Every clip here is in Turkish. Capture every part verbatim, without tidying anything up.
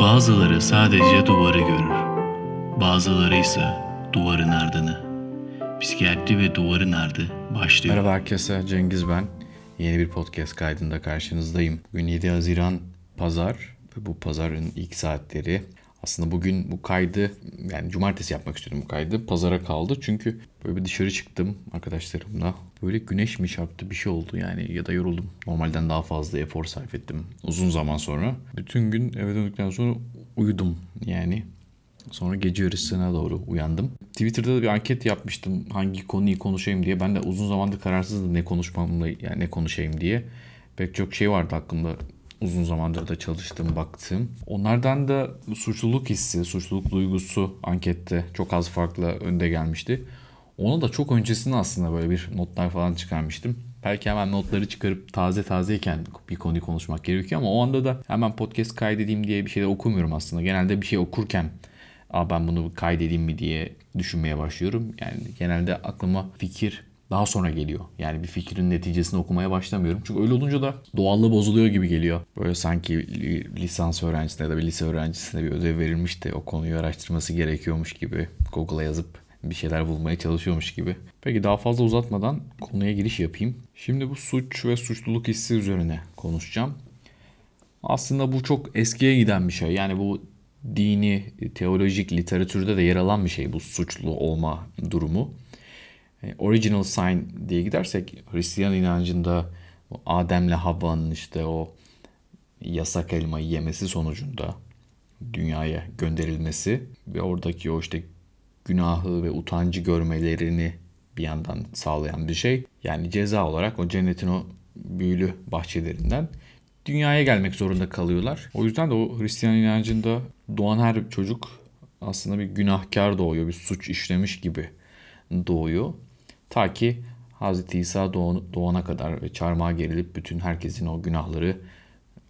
Bazıları sadece duvarı görür, bazıları ise duvarın ardını. Psikiyatri ve duvarın ardı başlıyor. Merhaba herkese, Cengiz ben. Yeni bir podcast kaydında karşınızdayım. Bugün yedi Haziran Pazar ve bu pazarın ilk saatleri. Aslında bugün bu kaydı, yani cumartesi yapmak istedim bu kaydı. Pazara kaldı çünkü böyle bir dışarı çıktım arkadaşlarımla. Böyle güneş mi çarptı, bir şey oldu yani ya da yoruldum. Normalden daha fazla efor sarf ettim uzun zaman sonra. Bütün gün eve döndükten sonra uyudum yani. Sonra gece yarısına doğru uyandım. Twitter'da da bir anket yapmıştım hangi konuyu konuşayım diye. Ben de uzun zamandır kararsızdım ne konuşmamla, yani ne konuşayım diye. Pek çok şey vardı hakkında. Uzun zamandır da çalıştım, baktım. Onlardan da suçluluk hissi, suçluluk duygusu ankette çok az farkla önde gelmişti. Ona da çok öncesinde aslında böyle bir notlar falan çıkarmıştım. Belki hemen notları çıkarıp taze tazeyken bir konuyu konuşmak gerekiyor ama o anda da hemen podcast kaydedeyim diye bir şey de okumuyorum aslında. Genelde bir şey okurken "Aa, ben bunu kaydedeyim mi?" diye düşünmeye başlıyorum. Yani genelde aklıma fikir daha sonra geliyor. Yani bir fikrin neticesini okumaya başlamıyorum. Çünkü öyle olunca da doğallığı bozuluyor gibi geliyor. Böyle sanki lisans öğrencisine ya da bir lise öğrencisine bir ödev verilmiş de o konuyu araştırması gerekiyormuş gibi. Google'a yazıp bir şeyler bulmaya çalışıyormuş gibi. Peki daha fazla uzatmadan konuya giriş yapayım. Şimdi bu suç ve suçluluk hissi üzerine konuşacağım. Aslında bu çok eskiye giden bir şey. Yani bu dini, teolojik literatürde de yer alan bir şey bu suçlu olma durumu. Original sin diye gidersek Hristiyan inancında Adem'le Havva'nın işte o yasak elmayı yemesi sonucunda dünyaya gönderilmesi ve oradaki o işte günahı ve utancı görmelerini bir yandan sağlayan bir şey. Yani ceza olarak o cennetin o büyülü bahçelerinden dünyaya gelmek zorunda kalıyorlar. O yüzden de o Hristiyan inancında doğan her çocuk aslında bir günahkar doğuyor, bir suç işlemiş gibi doğuyor. Ta ki Hazreti İsa doğana kadar ve çarmıha gerilip bütün herkesin o günahları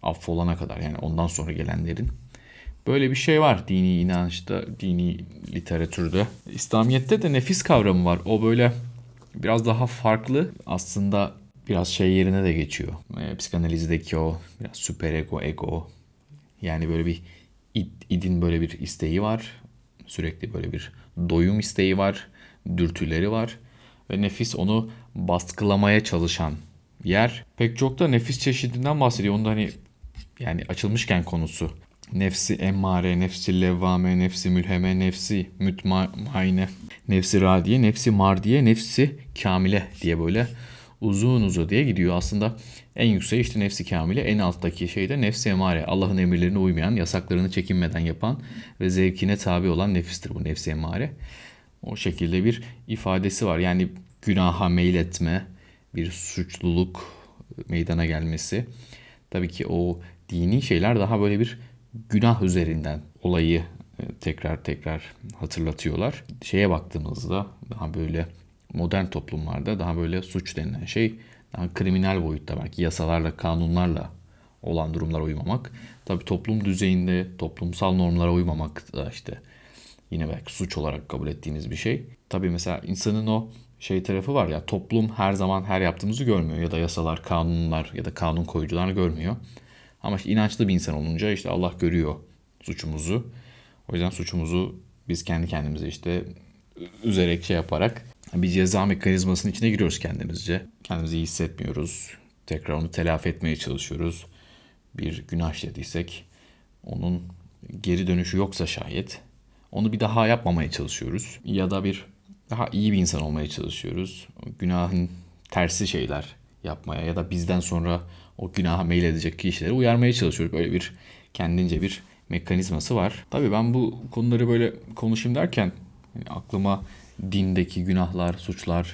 affolana kadar, yani ondan sonra gelenlerin. Böyle bir şey var dini inançta, dini literatürde. İslamiyet'te de nefis kavramı var. O böyle biraz daha farklı. Aslında biraz şey yerine de geçiyor. E, psikanalizdeki o biraz süperego, ego. Yani böyle bir id, idin böyle bir isteği var. Sürekli böyle bir doyum isteği var. Dürtüleri var. Ve nefis onu baskılamaya çalışan yer. Pek çok da nefis çeşidinden bahsediyor. Onda hani yani açılmışken konusu. Nefsi emmare, nefsi levvame, nefsi mülheme, nefsi mütmaine, nefsi radiye, nefsi mardiye, nefsi kamile diye böyle uzun uzun diye gidiyor. Aslında en yükseği işte nefsi kamile, en alttaki şey de nefsi emmare. Allah'ın emirlerine uymayan, yasaklarını çekinmeden yapan ve zevkine tabi olan nefistir bu nefsi emmare. O şekilde bir ifadesi var. Yani günaha meyletme, bir suçluluk meydana gelmesi. Tabii ki o dini şeyler daha böyle bir günah üzerinden olayı tekrar tekrar hatırlatıyorlar. Şeye baktığımızda daha böyle modern toplumlarda daha böyle suç denilen şey daha kriminal boyutta, belki yasalarla, kanunlarla olan durumlara uymamak. Tabii toplum düzeyinde toplumsal normlara uymamak da işte yine belki suç olarak kabul ettiğimiz bir şey. Tabii mesela insanın o şey tarafı var ya, toplum her zaman her yaptığımızı görmüyor ya da yasalar, kanunlar ya da kanun koyucular görmüyor. Ama işte inançlı bir insan olunca işte Allah görüyor suçumuzu. O yüzden suçumuzu biz kendi kendimize işte üzerek şey yaparak bir ceza mekanizmasının içine giriyoruz kendimizce. Kendimizi iyi hissetmiyoruz. Tekrar onu telafi etmeye çalışıyoruz. Bir günah işlediysek onun geri dönüşü yoksa şayet onu bir daha yapmamaya çalışıyoruz. Ya da bir daha iyi bir insan olmaya çalışıyoruz. Günahın tersi şeyler yapmaya ya da bizden sonra o günaha meyledecek kişileri uyarmaya çalışıyoruz. Böyle bir kendince bir mekanizması var. Tabii ben bu konuları böyle konuşayım derken yani aklıma dindeki günahlar, suçlar,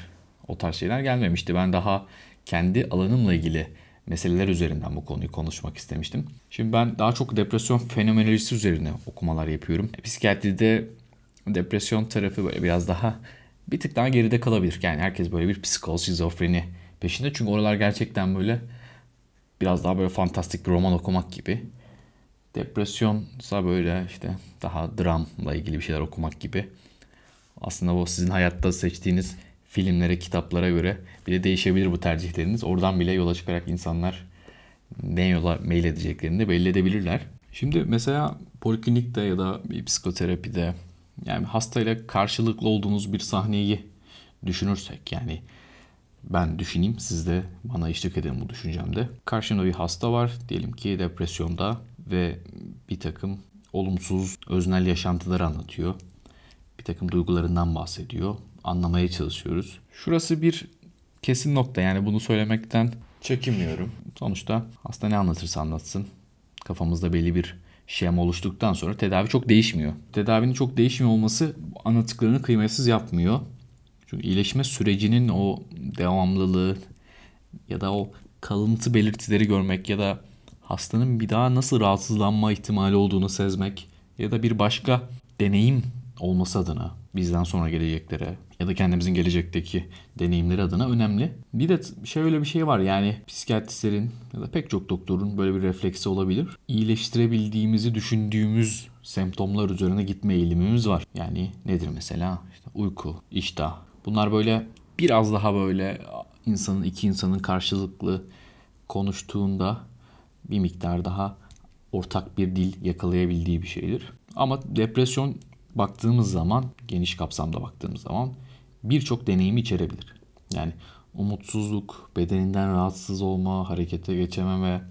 o tarz şeyler gelmemişti. Ben daha kendi alanımla ilgili meseleler üzerinden bu konuyu konuşmak istemiştim. Şimdi ben daha çok depresyon fenomenolojisi üzerine okumalar yapıyorum. Psikiyatride depresyon tarafı böyle biraz daha bir tık daha geride kalabilir. Yani herkes böyle bir psikoz, şizofreni peşinde. Çünkü oralar gerçekten böyle biraz daha böyle fantastik bir roman okumak gibi. Depresyonsa böyle işte daha dramla ilgili bir şeyler okumak gibi. Aslında bu sizin hayatta seçtiğiniz filmlere, kitaplara göre bile değişebilir bu tercihleriniz. Oradan bile yola çıkarak insanlar ne yola meyledeceklerini de belli edebilirler. Şimdi mesela poliklinikte ya da psikoterapide yani hastayla karşılıklı olduğunuz bir sahneyi düşünürsek, yani ben düşüneyim, siz de bana eşlik edin bu düşüncemde. Karşımda bir hasta var, diyelim ki depresyonda ve bir takım olumsuz öznel yaşantıları anlatıyor. Bir takım duygularından bahsediyor. Anlamaya çalışıyoruz. Şurası bir kesin nokta, yani bunu söylemekten çekinmiyorum. Sonuçta hasta ne anlatırsa anlatsın, kafamızda belli bir şema oluştuktan sonra tedavi çok değişmiyor. Tedavinin çok değişmiyor olması anlattıklarını kıymetsiz yapmıyor. Çünkü iyileşme sürecinin o devamlılığı ya da o kalıntı belirtileri görmek ya da hastanın bir daha nasıl rahatsızlanma ihtimali olduğunu sezmek ya da bir başka deneyim olması adına bizden sonra geleceklere ya da kendimizin gelecekteki deneyimleri adına önemli. Bir de şey öyle bir şey var, yani psikiyatristlerin ya da pek çok doktorun böyle bir refleksi olabilir. İyileştirebildiğimizi düşündüğümüz semptomlar üzerine gitme eğilimimiz var. Yani nedir mesela? İşte uyku, iştah. Bunlar böyle biraz daha böyle insanın, iki insanın karşılıklı konuştuğunda bir miktar daha ortak bir dil yakalayabildiği bir şeydir. Ama depresyon baktığımız zaman, geniş kapsamda baktığımız zaman birçok deneyimi içerebilir. Yani umutsuzluk, bedeninden rahatsız olma, harekete geçememe,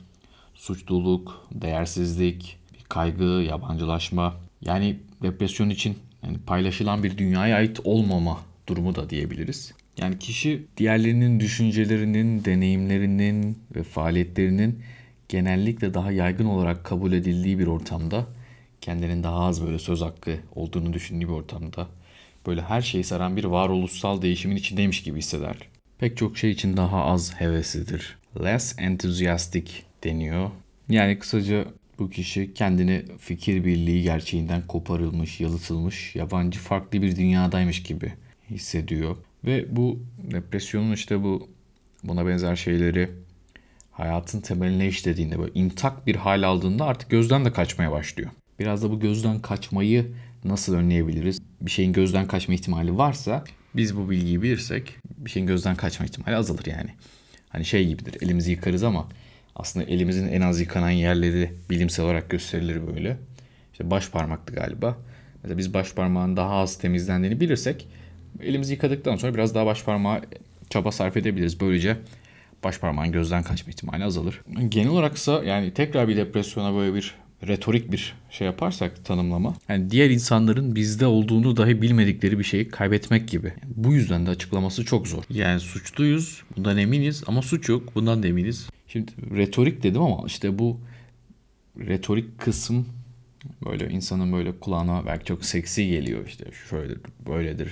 suçluluk, değersizlik, kaygı, yabancılaşma. Yani depresyon için yani paylaşılan bir dünyaya ait olmama durumu da diyebiliriz. Yani kişi diğerlerinin düşüncelerinin, deneyimlerinin ve faaliyetlerinin genellikle daha yaygın olarak kabul edildiği bir ortamda, kendinin daha az böyle söz hakkı olduğunu düşündüğü bir ortamda, böyle her şeyi saran bir varoluşsal değişimin içindeymiş gibi hisseder. Pek çok şey için daha az heveslidir. Less enthusiastic deniyor. Yani kısaca bu kişi kendini fikir birliği gerçeğinden koparılmış, yalıtılmış, yabancı farklı bir dünyadaymış gibi hissediyor. Ve bu depresyonun işte bu buna benzer şeyleri hayatın temeline işlediğinde, böyle intak bir hal aldığında artık gözden de kaçmaya başlıyor. Biraz da bu gözden kaçmayı nasıl önleyebiliriz? Bir şeyin gözden kaçma ihtimali varsa, biz bu bilgiyi bilirsek bir şeyin gözden kaçma ihtimali azalır yani. Hani şey gibidir, elimizi yıkarız ama aslında elimizin en az yıkanan yerleri bilimsel olarak gösterilir böyle. İşte baş parmaktı galiba. Mesela biz baş parmağın daha az temizlendiğini bilirsek, elimizi yıkadıktan sonra biraz daha baş parmağa çaba sarf edebiliriz. Böylece baş parmağın gözden kaçma ihtimali azalır. Genel olaraksa yani tekrar bir depresyona böyle bir retorik bir şey yaparsak tanımlama, yani diğer insanların bizde olduğunu dahi bilmedikleri bir şeyi kaybetmek gibi. Yani bu yüzden de açıklaması çok zor. Yani suçluyuz, bundan eminiz ama suç yok, bundan da eminiz. Şimdi retorik dedim ama işte bu retorik kısım böyle insanın böyle kulağına belki çok seksi geliyor, işte şöyledir, böyledir,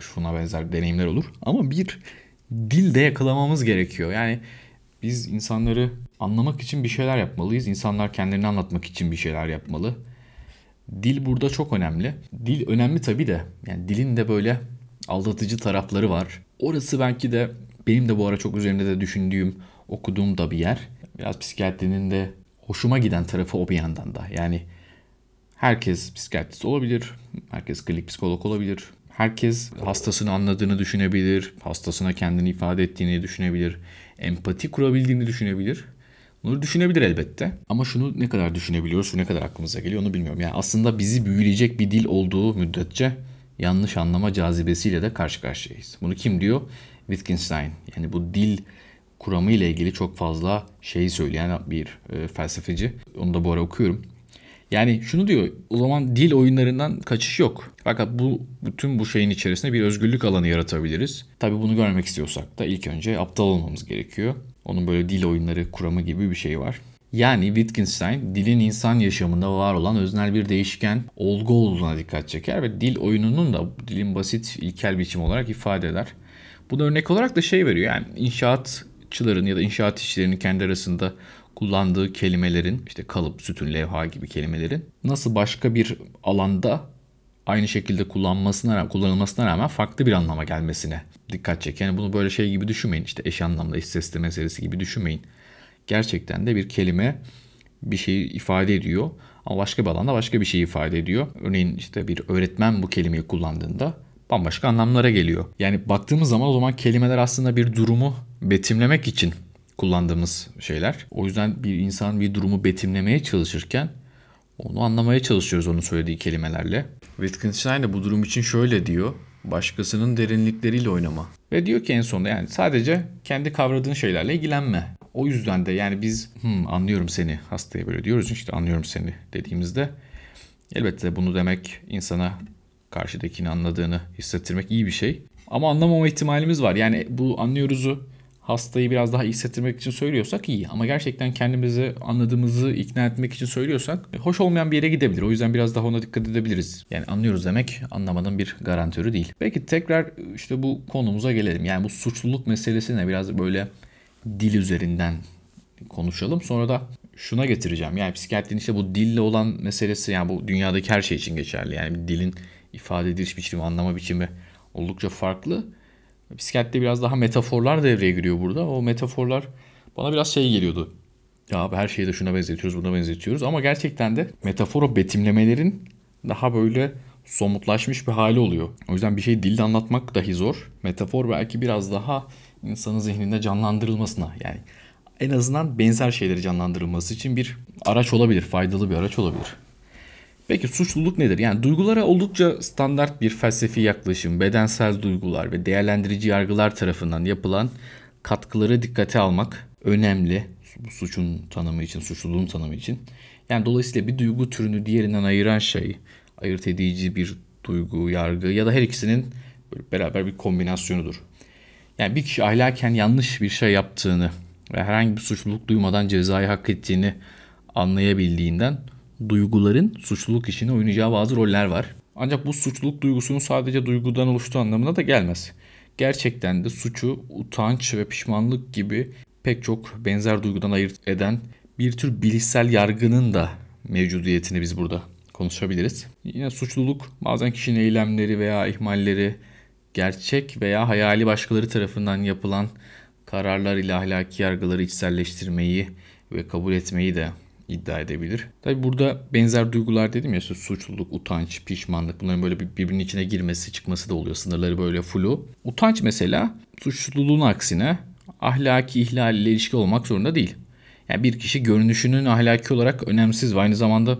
şuna benzer deneyimler olur. Ama bir dil de yakalamamız gerekiyor. Yani biz insanları anlamak için bir şeyler yapmalıyız. İnsanlar kendilerini anlatmak için bir şeyler yapmalı. Dil burada çok önemli. Dil önemli tabii de. Yani dilin de böyle aldatıcı tarafları var. Orası belki de benim de bu ara çok üzerinde de düşündüğüm, okuduğum da bir yer. Biraz psikiyatrinin de hoşuma giden tarafı o bir yandan da. Yani herkes psikiyatrist olabilir. Herkes klinik psikolog olabilir. Herkes hastasını anladığını düşünebilir. Hastasına kendini ifade ettiğini düşünebilir. Empati kurabildiğini düşünebilir. Bunu düşünebilir elbette. Ama şunu ne kadar düşünebiliyoruz, ne kadar aklımıza geliyor onu bilmiyorum. Yani aslında bizi büyüleyecek bir dil olduğu müddetçe yanlış anlama cazibesiyle de karşı karşıyayız. Bunu kim diyor? Wittgenstein. Yani bu dil kuramı ile ilgili çok fazla şeyi söyleyen bir felsefeci. Onu da bu ara okuyorum. Yani şunu diyor, o zaman dil oyunlarından kaçış yok. Fakat bu bütün bu şeyin içerisinde bir özgürlük alanı yaratabiliriz. Tabii bunu görmek istiyorsak da ilk önce aptal olmamız gerekiyor. Onun böyle dil oyunları kuramı gibi bir şey var. Yani Wittgenstein dilin insan yaşamında var olan öznel bir değişken olgu olduğuna dikkat çeker ve dil oyununun da dilin basit ilkel biçimi olarak ifade eder. Buna örnek olarak da şey veriyor, yani inşaatçıların ya da inşaat işçilerinin kendi arasında kullandığı kelimelerin, işte kalıp, sütun, levha gibi kelimelerin nasıl başka bir alanda aynı şekilde kullanmasına, kullanılmasına rağmen farklı bir anlama gelmesine dikkat çek. Yani bunu böyle şey gibi düşünmeyin, işte eş anlamda eş sesli meselesi gibi düşünmeyin. Gerçekten de bir kelime bir şeyi ifade ediyor ama başka bir alanda başka bir şeyi ifade ediyor. Örneğin işte bir öğretmen bu kelimeyi kullandığında bambaşka anlamlara geliyor. Yani baktığımız zaman o zaman kelimeler aslında bir durumu betimlemek için kullandığımız şeyler. O yüzden bir insan bir durumu betimlemeye çalışırken Onu anlamaya çalışıyoruz onun söylediği kelimelerle. Wittgenstein de bu durum için şöyle diyor. Başkasının derinlikleriyle oynama. Ve diyor ki en sonunda yani sadece kendi kavradığın şeylerle ilgilenme. O yüzden de yani biz anlıyorum seni hastaya böyle diyoruz işte anlıyorum seni dediğimizde elbette bunu demek insana karşıdakini anladığını hissettirmek iyi bir şey. Ama anlamama ihtimalimiz var. Yani bu anlıyoruzu hastayı biraz daha iyi hissettirmek için söylüyorsak iyi. Ama gerçekten kendimizi anladığımızı ikna etmek için söylüyorsak hoş olmayan bir yere gidebilir. O yüzden biraz daha ona dikkat edebiliriz. Yani anlıyoruz demek anlamanın bir garantörü değil. Peki tekrar işte bu konumuza gelelim. Yani bu suçluluk meselesine biraz böyle dil üzerinden konuşalım. Sonra da şuna getireceğim. Yani psikiyatrinin işte bu dille olan meselesi yani bu dünyadaki her şey için geçerli. Yani dilin ifade ediliş biçimi, anlama biçimi oldukça farklı. Psikiyatride biraz daha metaforlar devreye giriyor burada. O metaforlar bana biraz şey geliyordu. Ya abi her şeyi de şuna benzetiyoruz, buna benzetiyoruz. Ama gerçekten de metafor o betimlemelerin daha böyle somutlaşmış bir hali oluyor. O yüzden bir şeyi dilde anlatmak dahi zor. Metafor belki biraz daha insanın zihninde canlandırılmasına yani en azından benzer şeyleri canlandırılması için bir araç olabilir. Faydalı bir araç olabilir. Peki suçluluk nedir? Yani duygulara oldukça standart bir felsefi yaklaşım, bedensel duygular ve değerlendirici yargılar tarafından yapılan katkıları dikkate almak önemli. Bu suçun tanımı için, suçluluğun tanımı için. Yani dolayısıyla bir duygu türünü diğerinden ayıran şey, ayırt edici bir duygu, yargı ya da her ikisinin böyle beraber bir kombinasyonudur. Yani bir kişi ahlaken yanlış bir şey yaptığını ve herhangi bir suçluluk duymadan cezayı hak ettiğini anlayabildiğinden duyguların suçluluk işine oynayacağı bazı roller var. Ancak bu suçluluk duygusunun sadece duygudan oluştuğu anlamına da gelmez. Gerçekten de suçu utanç ve pişmanlık gibi pek çok benzer duygudan ayırt eden bir tür bilişsel yargının da mevcudiyetini biz burada konuşabiliriz. Yine suçluluk bazen kişinin eylemleri veya ihmalleri, gerçek veya hayali başkaları tarafından yapılan kararlar ile ahlaki yargıları içselleştirmeyi ve kabul etmeyi de iddia edebilir. Tabi burada benzer duygular dedim ya işte suçluluk, utanç, pişmanlık bunların böyle birbirinin içine girmesi çıkması da oluyor. Sınırları böyle flu. Utanç mesela suçluluğun aksine ahlaki ihlal ile ilişki olmak zorunda değil. Yani bir kişi görünüşünün ahlaki olarak önemsiz ve aynı zamanda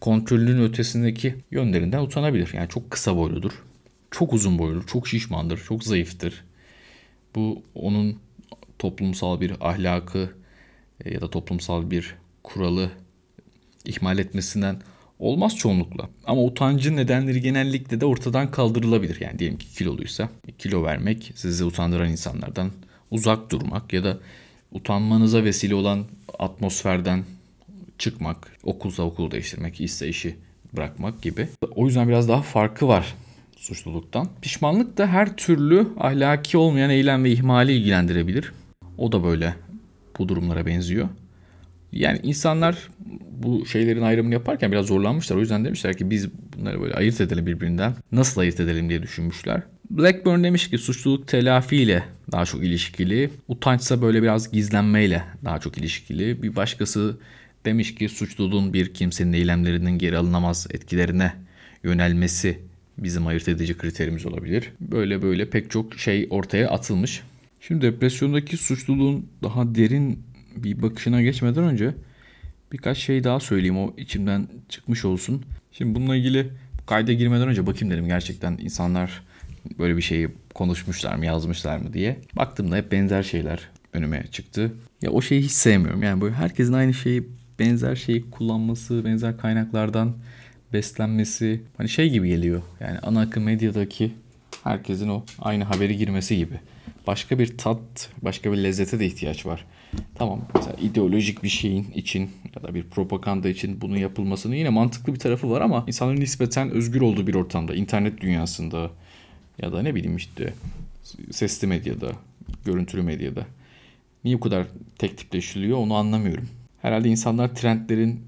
kontrolünün ötesindeki yönlerinden utanabilir. Yani çok kısa boyludur. Çok uzun boyludur. Çok şişmandır. Çok zayıftır. Bu onun toplumsal bir ahlakı ya da toplumsal bir kuralı ihmal etmesinden olmaz çoğunlukla. Ama utancın nedenleri genellikle de ortadan kaldırılabilir. Yani diyelim ki kiloluysa kilo vermek, sizi utandıran insanlardan uzak durmak ya da utanmanıza vesile olan atmosferden çıkmak, okulsa okulu değiştirmek, işse işi bırakmak gibi. O yüzden biraz daha farkı var suçluluktan. Pişmanlık da her türlü ahlaki olmayan eylem ve ihmali ilgilendirebilir. O da böyle bu durumlara benziyor. Yani insanlar bu şeylerin ayrımını yaparken biraz zorlanmışlar. O yüzden demişler ki biz bunları böyle ayırt edelim birbirinden. Nasıl ayırt edelim diye düşünmüşler. Blackburn demiş ki suçluluk telafiyle daha çok ilişkili. Utançsa böyle biraz gizlenmeyle daha çok ilişkili. Bir başkası demiş ki suçluluğun bir kimsenin eylemlerinin geri alınamaz etkilerine yönelmesi bizim ayırt edici kriterimiz olabilir. Böyle böyle pek çok şey ortaya atılmış. Şimdi depresyondaki suçluluğun daha derin bir bakışına geçmeden önce birkaç şey daha söyleyeyim o içimden çıkmış olsun. Şimdi bununla ilgili kayda girmeden önce bakayım dedim gerçekten insanlar böyle bir şeyi konuşmuşlar mı yazmışlar mı diye. Baktığımda hep benzer şeyler önüme çıktı. Ya o şeyi hiç sevmiyorum yani böyle herkesin aynı şeyi benzer şeyi kullanması benzer kaynaklardan beslenmesi hani şey gibi geliyor. Yani ana akım medyadaki herkesin o aynı haberi girmesi gibi. Başka bir tat, başka bir lezzete de ihtiyaç var. Tamam mesela ideolojik bir şeyin için ya da bir propaganda için bunun yapılmasının yine mantıklı bir tarafı var ama insanların nispeten özgür olduğu bir ortamda, internet dünyasında ya da ne bileyim işte sesli medyada, görüntülü medyada niye bu kadar tek tipleşiliyor onu anlamıyorum. Herhalde insanlar trendlerin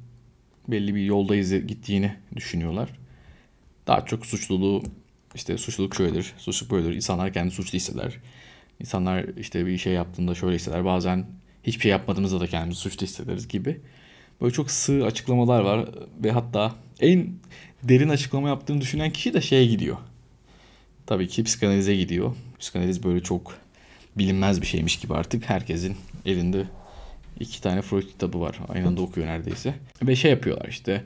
belli bir yolda gittiğini düşünüyorlar. Daha çok suçluluğu işte suçluluk şöyledir, suçluluk böyledir. İnsanlar kendini suçlu hisseder. İnsanlar işte bir şey yaptığında şöyle hisseder. Bazen hiçbir şey yapmadığımızda da kendimizi suçlu hissederiz gibi. Böyle çok sığ açıklamalar var ve hatta en derin açıklama yaptığını düşünen kişi de şeye gidiyor. Tabii ki psikanalize gidiyor. Psikanaliz böyle çok bilinmez bir şeymiş gibi artık. Herkesin elinde iki tane Freud kitabı var. Aynı anda okuyor neredeyse. Ve şey yapıyorlar işte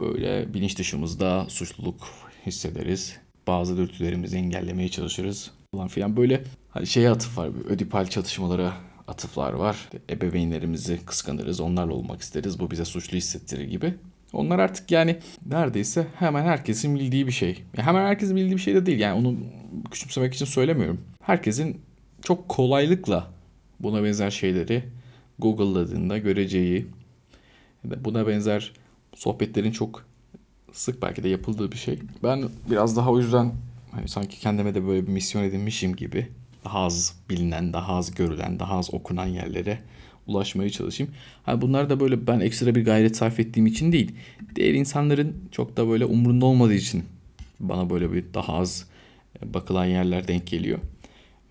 böyle bilinç dışımızda suçluluk hissederiz. Bazı dürtülerimizi engellemeye çalışırız falan filan. Böyle hani şeye atıf var, Ödipal çatışmalara atıflar var. Ebeveynlerimizi kıskanırız, onlarla olmak isteriz. Bu bize suçlu hissettirir gibi. Onlar artık yani neredeyse hemen herkesin bildiği bir şey. Hemen herkesin bildiği bir şey de değil. Yani onu küçümsemek için söylemiyorum. Herkesin çok kolaylıkla buna benzer şeyleri Google'ladığında göreceği, buna benzer sohbetlerin çok sık belki de yapıldığı bir şey. Ben biraz daha o yüzden hani sanki kendime de böyle bir misyon edinmişim gibi daha az bilinen, daha az görülen, daha az okunan yerlere ulaşmaya çalışayım. Ha, bunlar da böyle ben ekstra bir gayret sarf ettiğim için değil, diğer insanların çok da böyle umurunda olmadığı için bana böyle bir daha az bakılan yerler denk geliyor.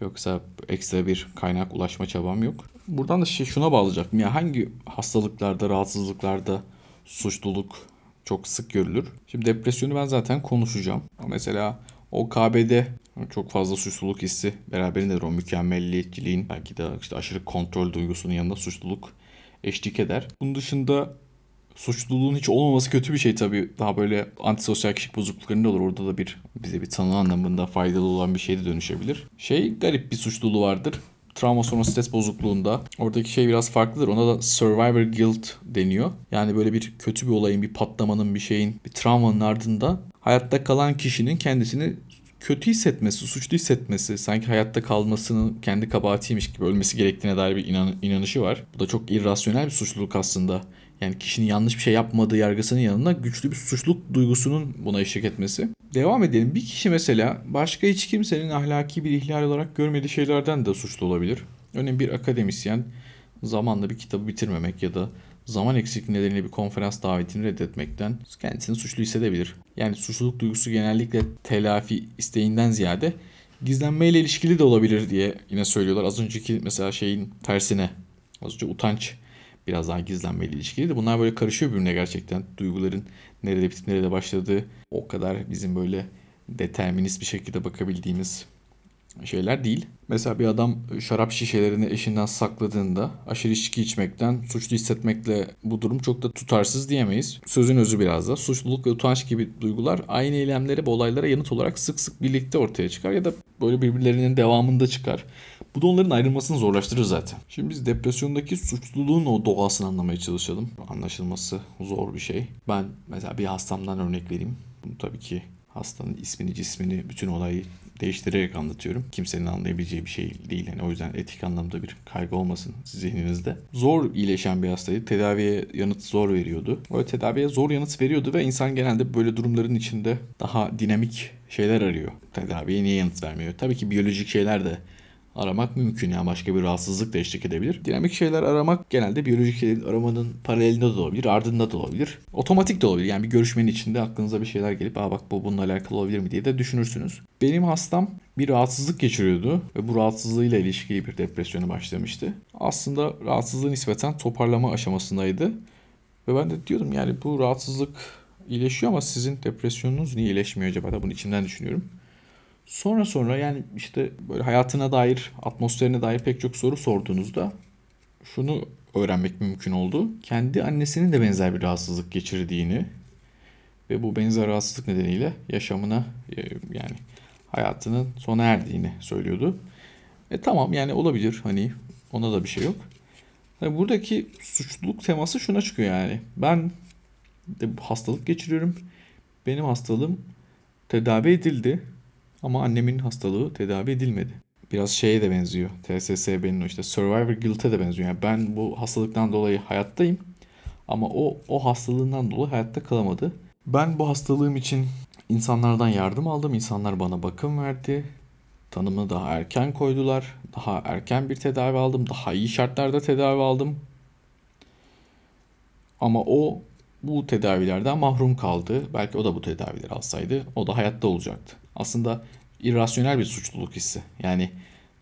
Yoksa ekstra bir kaynak ulaşma çabam yok. Buradan da şey, şuna bağlayacaktım. Ya hangi hastalıklarda, rahatsızlıklarda suçluluk çok sık görülür? Şimdi depresyonu ben zaten konuşacağım. Mesela o K B'de çok fazla suçluluk hissi beraberindedir. O mükemmelliyetçiliğin belki de işte aşırı kontrol duygusunun yanında suçluluk eşlik eder. Bunun dışında suçluluğun hiç olmaması kötü bir şey tabii. Daha böyle antisosyal kişilik bozukluklarında olur. Orada da bir bize bir tanı anlamında faydalı olan bir şeye de dönüşebilir. Şey, garip bir suçluluğu vardır. Travma sonrası stres bozukluğunda. Oradaki şey biraz farklıdır. Ona da survivor guilt deniyor. Yani böyle bir kötü bir olayın, bir patlamanın, bir şeyin, bir travmanın ardında hayatta kalan kişinin kendisini kötü hissetmesi, suçlu hissetmesi, sanki hayatta kalmasının kendi kabahatiymiş gibi ölmesi gerektiğine dair bir inan- inanışı var. Bu da çok irrasyonel bir suçluluk aslında. Yani kişinin yanlış bir şey yapmadığı yargısının yanında güçlü bir suçluluk duygusunun buna eşlik etmesi. Devam edelim. Bir kişi mesela başka hiç kimsenin ahlaki bir ihlal olarak görmediği şeylerden de suçlu olabilir. Örneğin bir akademisyen zamanla bir kitabı bitirmemek ya da zaman eksikliği nedeniyle bir konferans davetini reddetmekten kendisini suçlu hissedebilir. Yani suçluluk duygusu genellikle telafi isteğinden ziyade gizlenmeyle ilişkili de olabilir diye yine söylüyorlar. Az önceki mesela şeyin tersine, az önce utanç biraz daha gizlenmeyle ilişkiliydi. Bunlar böyle karışıyor birbirine gerçekten. Duyguların nerede bitip nerede başladığı o kadar bizim böyle determinist bir şekilde bakabildiğimiz şeyler değil. Mesela bir adam şarap şişelerini eşinden sakladığında aşırı içki içmekten suçlu hissetmekle bu durum çok da tutarsız diyemeyiz. Sözün özü biraz da suçluluk ve utanç gibi duygular aynı eylemlere ve olaylara yanıt olarak sık sık birlikte ortaya çıkar ya da böyle birbirlerinin devamında çıkar. Bu da onların ayrılmasını zorlaştırır zaten. Şimdi biz depresyondaki suçluluğun o doğasını anlamaya çalışalım. Anlaşılması zor bir şey. Ben mesela bir hastamdan örnek vereyim. Bunu tabii ki hastanın ismini, cismini, bütün olayı değiştirerek anlatıyorum. Kimsenin anlayabileceği bir şey değil. Yani o yüzden etik anlamda bir kaygı olmasın zihninizde. Zor iyileşen bir hastaydı. Tedaviye yanıt zor veriyordu. O tedaviye zor yanıt veriyordu ve insan genelde böyle durumların içinde daha dinamik şeyler arıyor. Tedaviye niye yanıt vermiyor? Tabii ki biyolojik şeyler de aramak mümkün. Yani başka bir rahatsızlık da eşlik edebilir. Dinamik şeyler aramak genelde biyolojik şeylerin aramanın paralelinde de olabilir, ardında da olabilir. Otomatik de olabilir. Yani bir görüşmenin içinde aklınıza bir şeyler gelip aa bak bu bununla alakalı olabilir mi diye de düşünürsünüz. Benim hastam bir rahatsızlık geçiriyordu ve bu rahatsızlığıyla ilişkili bir depresyona başlamıştı. Aslında rahatsızlığı nispeten toparlama aşamasındaydı. Ve ben de diyordum yani bu rahatsızlık iyileşiyor ama sizin depresyonunuz niye iyileşmiyor acaba? Da bunu içimden düşünüyorum. Sonra sonra yani işte böyle hayatına dair, atmosferine dair pek çok soru sorduğunuzda şunu öğrenmek mümkün oldu. Kendi annesinin de benzer bir rahatsızlık geçirdiğini ve bu benzer rahatsızlık nedeniyle yaşamına yani hayatının sona erdiğini söylüyordu. E tamam yani olabilir hani ona da bir şey yok. Yani buradaki suçluluk teması şuna çıkıyor yani. Ben de bu hastalık geçiriyorum. Benim hastalığım tedavi edildi. Ama annemin hastalığı tedavi edilmedi. Biraz şeye de benziyor. T S S B'nin o işte survivor guilt'e de benziyor. Yani ben bu hastalıktan dolayı hayattayım. Ama o o hastalığından dolayı hayatta kalamadı. Ben bu hastalığım için insanlardan yardım aldım. İnsanlar bana bakım verdi. Tanımı daha erken koydular. Daha erken bir tedavi aldım. Daha iyi şartlarda tedavi aldım. Ama o bu tedavilerden mahrum kaldı. Belki o da bu tedavileri alsaydı o da hayatta olacaktı. Aslında irrasyonel bir suçluluk hissi. Yani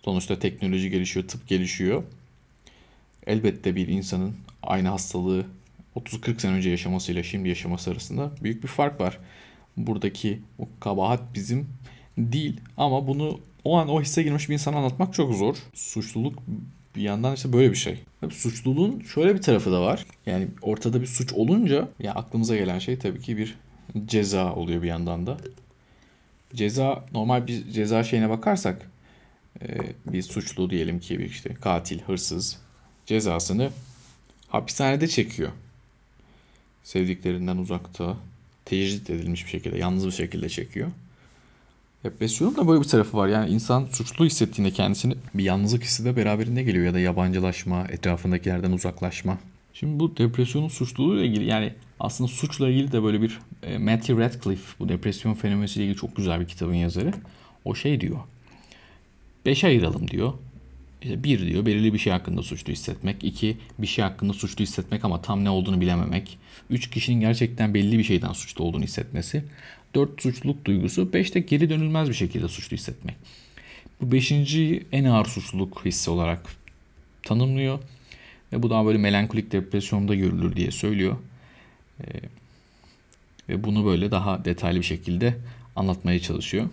sonuçta teknoloji gelişiyor, tıp gelişiyor. Elbette bir insanın aynı hastalığı otuz kırk sene önce yaşamasıyla şimdi yaşaması arasında büyük bir fark var. Buradaki o kabahat bizim değil ama bunu o an o hisse girmiş bir insana anlatmak çok zor. Suçluluk bir yandan işte böyle bir şey. Tabii suçluluğun şöyle bir tarafı da var. Yani ortada bir suç olunca ya aklımıza gelen şey tabii ki bir ceza oluyor bir yandan da. Ceza, normal bir ceza şeyine bakarsak bir suçlu diyelim ki bir işte katil, hırsız cezasını hapishanede çekiyor. Sevdiklerinden uzakta, tecrit edilmiş bir şekilde, yalnız bir şekilde çekiyor. Depresyonun da böyle bir tarafı var. Yani insan suçlu hissettiğinde kendisini, bir yalnızlık hissi de beraberinde geliyor ya da yabancılaşma, etrafındakilerden uzaklaşma. Şimdi bu depresyonun suçluluğuyla ilgili, yani aslında suçla ilgili de böyle bir e, Matthew Ratcliffe, bu depresyon fenomeniyle ilgili çok güzel bir kitabın yazarı. O şey diyor, beşe ayıralım diyor. İşte bir diyor, belirli bir şey hakkında suçlu hissetmek. İki, bir şey hakkında suçlu hissetmek ama tam ne olduğunu bilememek. Üç, kişinin gerçekten belli bir şeyden suçlu olduğunu hissetmesi. Dört, suçluluk duygusu. Beş de geri dönülmez bir şekilde suçlu hissetmek. Bu beşinciyi en ağır suçluluk hissi olarak tanımlıyor. Ve bu daha böyle melankolik depresyonda görülür diye söylüyor. Ee, ve bunu böyle daha detaylı bir şekilde anlatmaya çalışıyor.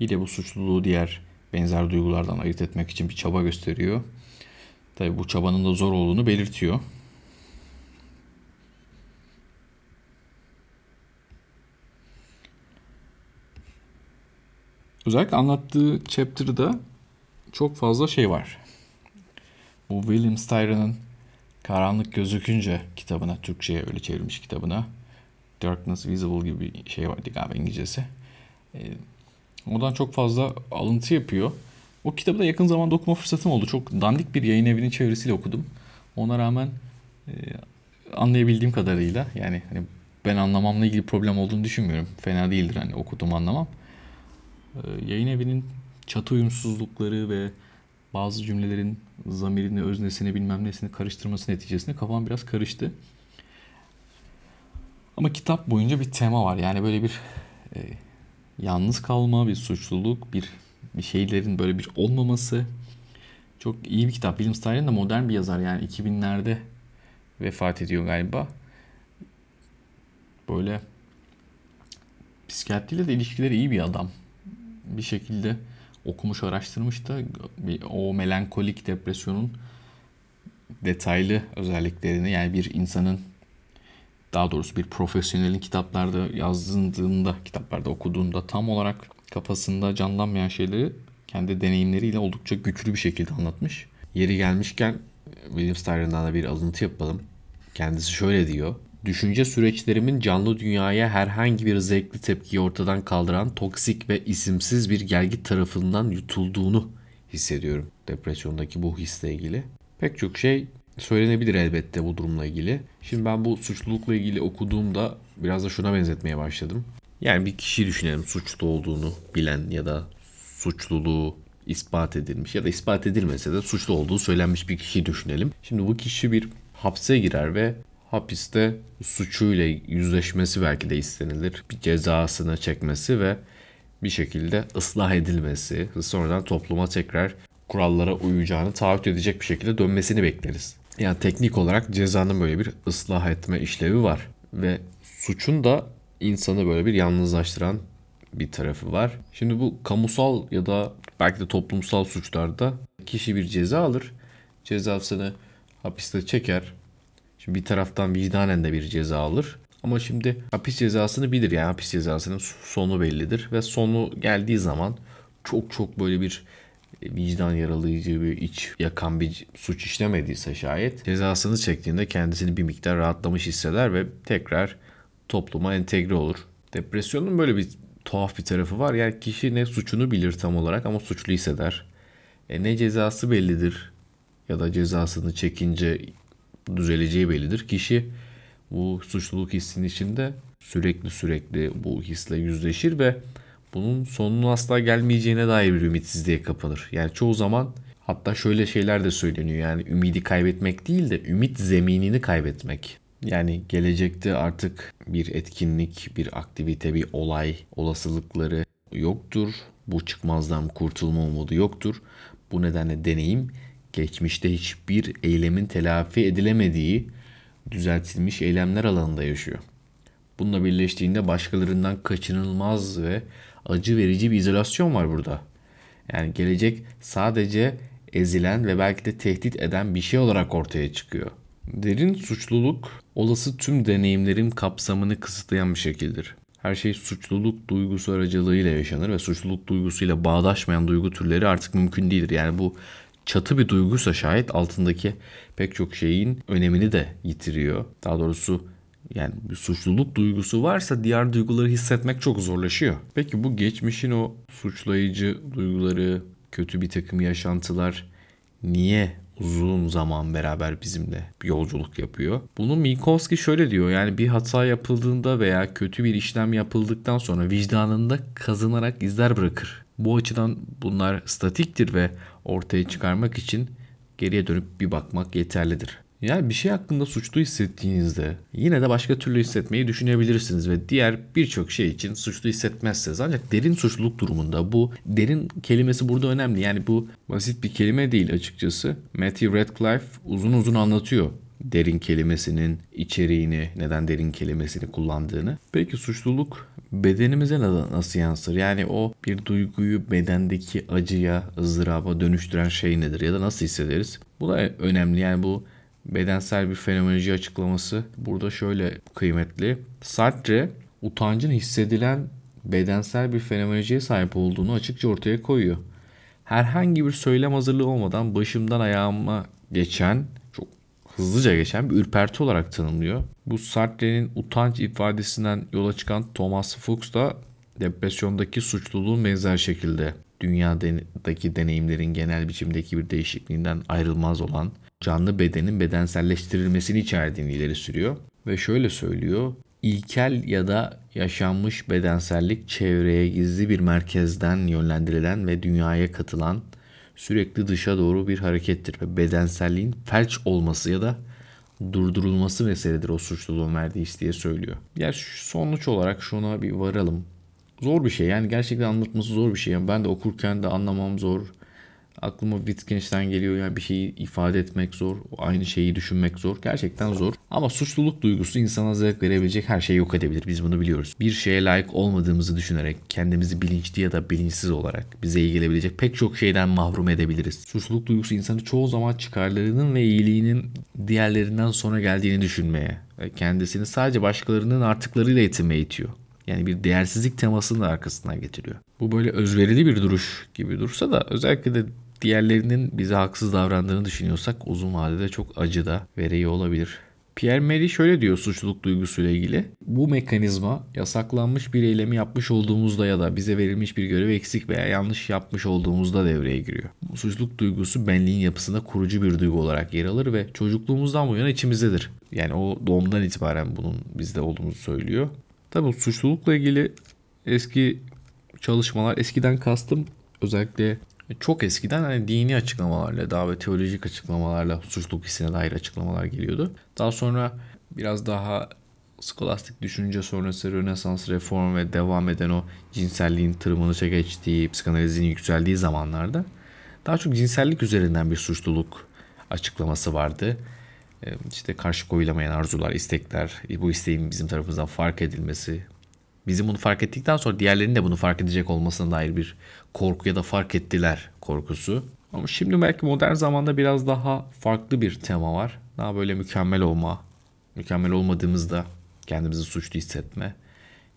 Yine bu suçluluğu diğer benzer duygulardan ayırt etmek için bir çaba gösteriyor. Tabii bu çabanın da zor olduğunu belirtiyor. Özellikle anlattığı chapter'da çok fazla şey var. Bu William Styron'ın Karanlık Gözükünce kitabına, Türkçe'ye öyle çevrilmiş kitabına, Darkness Visible gibi bir şey vardı galiba İngilizcesi. Ee, Oradan çok fazla alıntı yapıyor. O kitabı da yakın zamanda okuma fırsatım oldu. Çok dandik bir yayın evinin çevresiyle okudum. Ona rağmen e, anlayabildiğim kadarıyla, yani hani ben anlamamla ilgili problem olduğunu düşünmüyorum. Fena değildir hani okuduğumu anlamam. E, yayın evinin çatı uyumsuzlukları ve bazı cümlelerin zamirini, öznesini, bilmem nesini karıştırması neticesinde kafam biraz karıştı. Ama kitap boyunca bir tema var. Yani böyle bir... E, Yalnız kalma, bir suçluluk, bir bir şeylerin böyle bir olmaması. Çok iyi bir kitap. William Styron da modern bir yazar. Yani iki binlerde vefat ediyor galiba. Böyle psikiyatriyle de ilişkileri iyi bir adam. Bir şekilde okumuş, araştırmış da bir, o melankolik depresyonun detaylı özelliklerini, yani bir insanın, daha doğrusu bir profesyonelin kitaplarda yazdığında, kitaplarda okuduğunda tam olarak kafasında canlanmayan şeyleri kendi deneyimleriyle oldukça güçlü bir şekilde anlatmış. Yeri gelmişken William Styron'dan da bir alıntı yapalım. Kendisi şöyle diyor. Düşünce süreçlerimin canlı dünyaya herhangi bir zevkli tepkiyi ortadan kaldıran toksik ve isimsiz bir gelgit tarafından yutulduğunu hissediyorum. Depresyondaki bu hisle ilgili. Pek çok şey söylenebilir elbette bu durumla ilgili. Şimdi ben bu suçlulukla ilgili okuduğumda biraz da şuna benzetmeye başladım. Yani bir kişiyi düşünelim, suçlu olduğunu bilen ya da suçluluğu ispat edilmiş ya da ispat edilmese de suçlu olduğu söylenmiş bir kişiyi düşünelim. Şimdi bu kişi bir hapse girer ve hapiste suçuyla yüzleşmesi belki de istenilir. Bir cezasını çekmesi ve bir şekilde ıslah edilmesi, sonradan topluma tekrar kurallara uyacağını taahhüt edecek bir şekilde dönmesini bekleriz. Yani teknik olarak cezanın böyle bir ıslah etme işlevi var. Ve suçun da insanı böyle bir yalnızlaştıran bir tarafı var. Şimdi bu kamusal ya da belki de toplumsal suçlarda kişi bir ceza alır. Cezasını hapiste çeker. Şimdi bir taraftan vicdanen de bir ceza alır. Ama şimdi hapis cezasını bilir. Yani hapis cezasının sonu bellidir. Ve sonu geldiği zaman çok çok böyle bir vicdan yaralayıcı, bir iç yakan bir suç işlemediyse şayet, cezasını çektiğinde kendisini bir miktar rahatlamış hisseder ve tekrar topluma entegre olur. Depresyonun böyle bir tuhaf bir tarafı var. Yani kişi ne suçunu bilir tam olarak ama suçlu hisseder. E ne cezası bellidir ya da cezasını çekince düzeleceği bellidir. Kişi bu suçluluk hissinin içinde sürekli sürekli bu hisle yüzleşir ve bunun sonunun asla gelmeyeceğine dair bir ümitsizliğe kapanır. Yani çoğu zaman hatta şöyle şeyler de söyleniyor. Yani ümidi kaybetmek değil de ümit zeminini kaybetmek. Yani gelecekte artık bir etkinlik, bir aktivite, bir olay olasılıkları yoktur. Bu çıkmazdan kurtulma umudu yoktur. Bu nedenle deneyim geçmişte hiçbir eylemin telafi edilemediği düzeltilmiş eylemler alanında yaşıyor. Bununla birleştiğinde başkalarından kaçınılmaz ve acı verici bir izolasyon var burada. Yani gelecek sadece ezilen ve belki de tehdit eden bir şey olarak ortaya çıkıyor. Derin suçluluk, olası tüm deneyimlerin kapsamını kısıtlayan bir şekildir. Her şey suçluluk duygusu aracılığıyla yaşanır ve suçluluk duygusuyla bağdaşmayan duygu türleri artık mümkün değildir. Yani bu çatı bir duyguysa şayet altındaki pek çok şeyin önemini de yitiriyor. Daha doğrusu yani bir suçluluk duygusu varsa diğer duyguları hissetmek çok zorlaşıyor. Peki bu geçmişin o suçlayıcı duyguları, kötü bir takım yaşantılar niye uzun zaman beraber bizimle bir yolculuk yapıyor? Bunu Minkowski şöyle diyor: yani bir hata yapıldığında veya kötü bir işlem yapıldıktan sonra vicdanında kazınarak izler bırakır. Bu açıdan bunlar statiktir ve ortaya çıkarmak için geriye dönüp bir bakmak yeterlidir. Yani bir şey hakkında suçlu hissettiğinizde yine de başka türlü hissetmeyi düşünebilirsiniz ve diğer birçok şey için suçlu hissetmezsiniz. Ancak derin suçluluk durumunda bu derin kelimesi burada önemli. Yani bu basit bir kelime değil açıkçası. Matthew Ratcliffe uzun uzun anlatıyor derin kelimesinin içeriğini, neden derin kelimesini kullandığını. Peki suçluluk bedenimize nasıl yansır? Yani o bir duyguyu bedendeki acıya, ızdıraba dönüştüren şey nedir ya da nasıl hissederiz? Bu da önemli. Yani bu bedensel bir fenomenoloji açıklaması burada şöyle kıymetli. Sartre utancın hissedilen bedensel bir fenomenolojiye sahip olduğunu açıkça ortaya koyuyor. Herhangi bir söylem hazırlığı olmadan başımdan ayağıma geçen, çok hızlıca geçen bir ürperti olarak tanımlıyor. Bu Sartre'nin utanç ifadesinden yola çıkan Thomas Fuchs da depresyondaki suçluluğun benzer şekilde dünyadaki deneyimlerin genel biçimdeki bir değişikliğinden ayrılmaz olan canlı bedenin bedenselleştirilmesini içerdiğini ileri sürüyor. Ve şöyle söylüyor: İlkel ya da yaşanmış bedensellik çevreye gizli bir merkezden yönlendirilen ve dünyaya katılan sürekli dışa doğru bir harekettir. Ve bedenselliğin felç olması ya da durdurulması meseledir o suçluluğun verdiği his diye söylüyor. Yani sonuç olarak şuna bir varalım. Zor bir şey, yani gerçekten anlatması zor bir şey. Yani ben de okurken de anlamam zor. Aklıma Wittgenstein geliyor. Yani bir şeyi ifade etmek zor. Aynı şeyi düşünmek zor. Gerçekten zor. Ama suçluluk duygusu insana zevk verebilecek her şeyi yok edebilir. Biz bunu biliyoruz. Bir şeye layık olmadığımızı düşünerek kendimizi bilinçli ya da bilinçsiz olarak bize iyi gelebilecek pek çok şeyden mahrum edebiliriz. Suçluluk duygusu insanı çoğu zaman çıkarlarının ve iyiliğinin diğerlerinden sonra geldiğini düşünmeye, kendisini sadece başkalarının artıklarıyla yetinmeye itiyor. Yani bir değersizlik temasını da arkasından getiriyor. Bu böyle özverili bir duruş gibi dursa da özellikle de diğerlerinin bize haksız davrandığını düşünüyorsak uzun vadede çok acı da vereceği olabilir. Pierre Meri şöyle diyor suçluluk duygusuyla ilgili: bu mekanizma yasaklanmış bir eylemi yapmış olduğumuzda ya da bize verilmiş bir görev eksik veya yanlış yapmış olduğumuzda devreye giriyor. Bu suçluluk duygusu benliğin yapısında kurucu bir duygu olarak yer alır ve çocukluğumuzdan bu yana içimizdedir. Yani o doğumdan itibaren bunun bizde olduğunu söylüyor. Tabii suçlulukla ilgili eski çalışmalar, eskiden kastım özellikle çok eskiden hani dini açıklamalarla, daha ve teolojik açıklamalarla suçluluk hissine dair açıklamalar geliyordu. Daha sonra biraz daha skolastik düşünce sonrası Rönesans, Reform ve devam eden o cinselliğin tırmanışa geçtiği, psikanalizin yükseldiği zamanlarda daha çok cinsellik üzerinden bir suçluluk açıklaması vardı. İşte karşı koyulamayan arzular, istekler, bu isteğin bizim tarafımızdan fark edilmesi, bizim bunu fark ettikten sonra diğerlerinin de bunu fark edecek olmasına dair bir korku ya da fark ettiler korkusu. Ama şimdi belki modern zamanda biraz daha farklı bir tema var. Daha böyle mükemmel olma, mükemmel olmadığımızda kendimizi suçlu hissetme.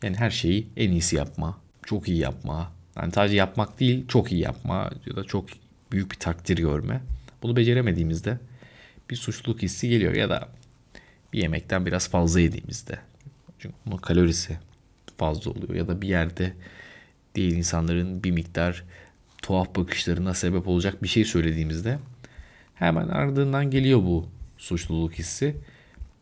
Yani her şeyi en iyisi yapma, çok iyi yapma. Yani sadece yapmak değil, çok iyi yapma ya da çok büyük bir takdir görme. Bunu beceremediğimizde bir suçluluk hissi geliyor ya da bir yemekten biraz fazla yediğimizde. Çünkü bunun kalorisi fazla oluyor ya da bir yerde diğer insanların bir miktar tuhaf bakışlarına sebep olacak bir şey söylediğimizde hemen ardından geliyor bu suçluluk hissi.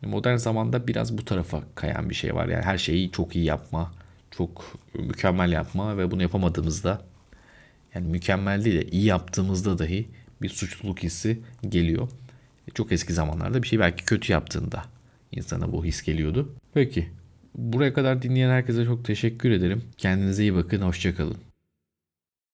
Modern zamanda biraz bu tarafa kayan bir şey var. Yani her şeyi çok iyi yapma, çok mükemmel yapma ve bunu yapamadığımızda, yani mükemmel değil de iyi yaptığımızda dahi bir suçluluk hissi geliyor. Çok eski zamanlarda bir şey belki kötü yaptığında insana bu his geliyordu. Peki, buraya kadar dinleyen herkese çok teşekkür ederim. Kendinize iyi bakın, hoşça kalın.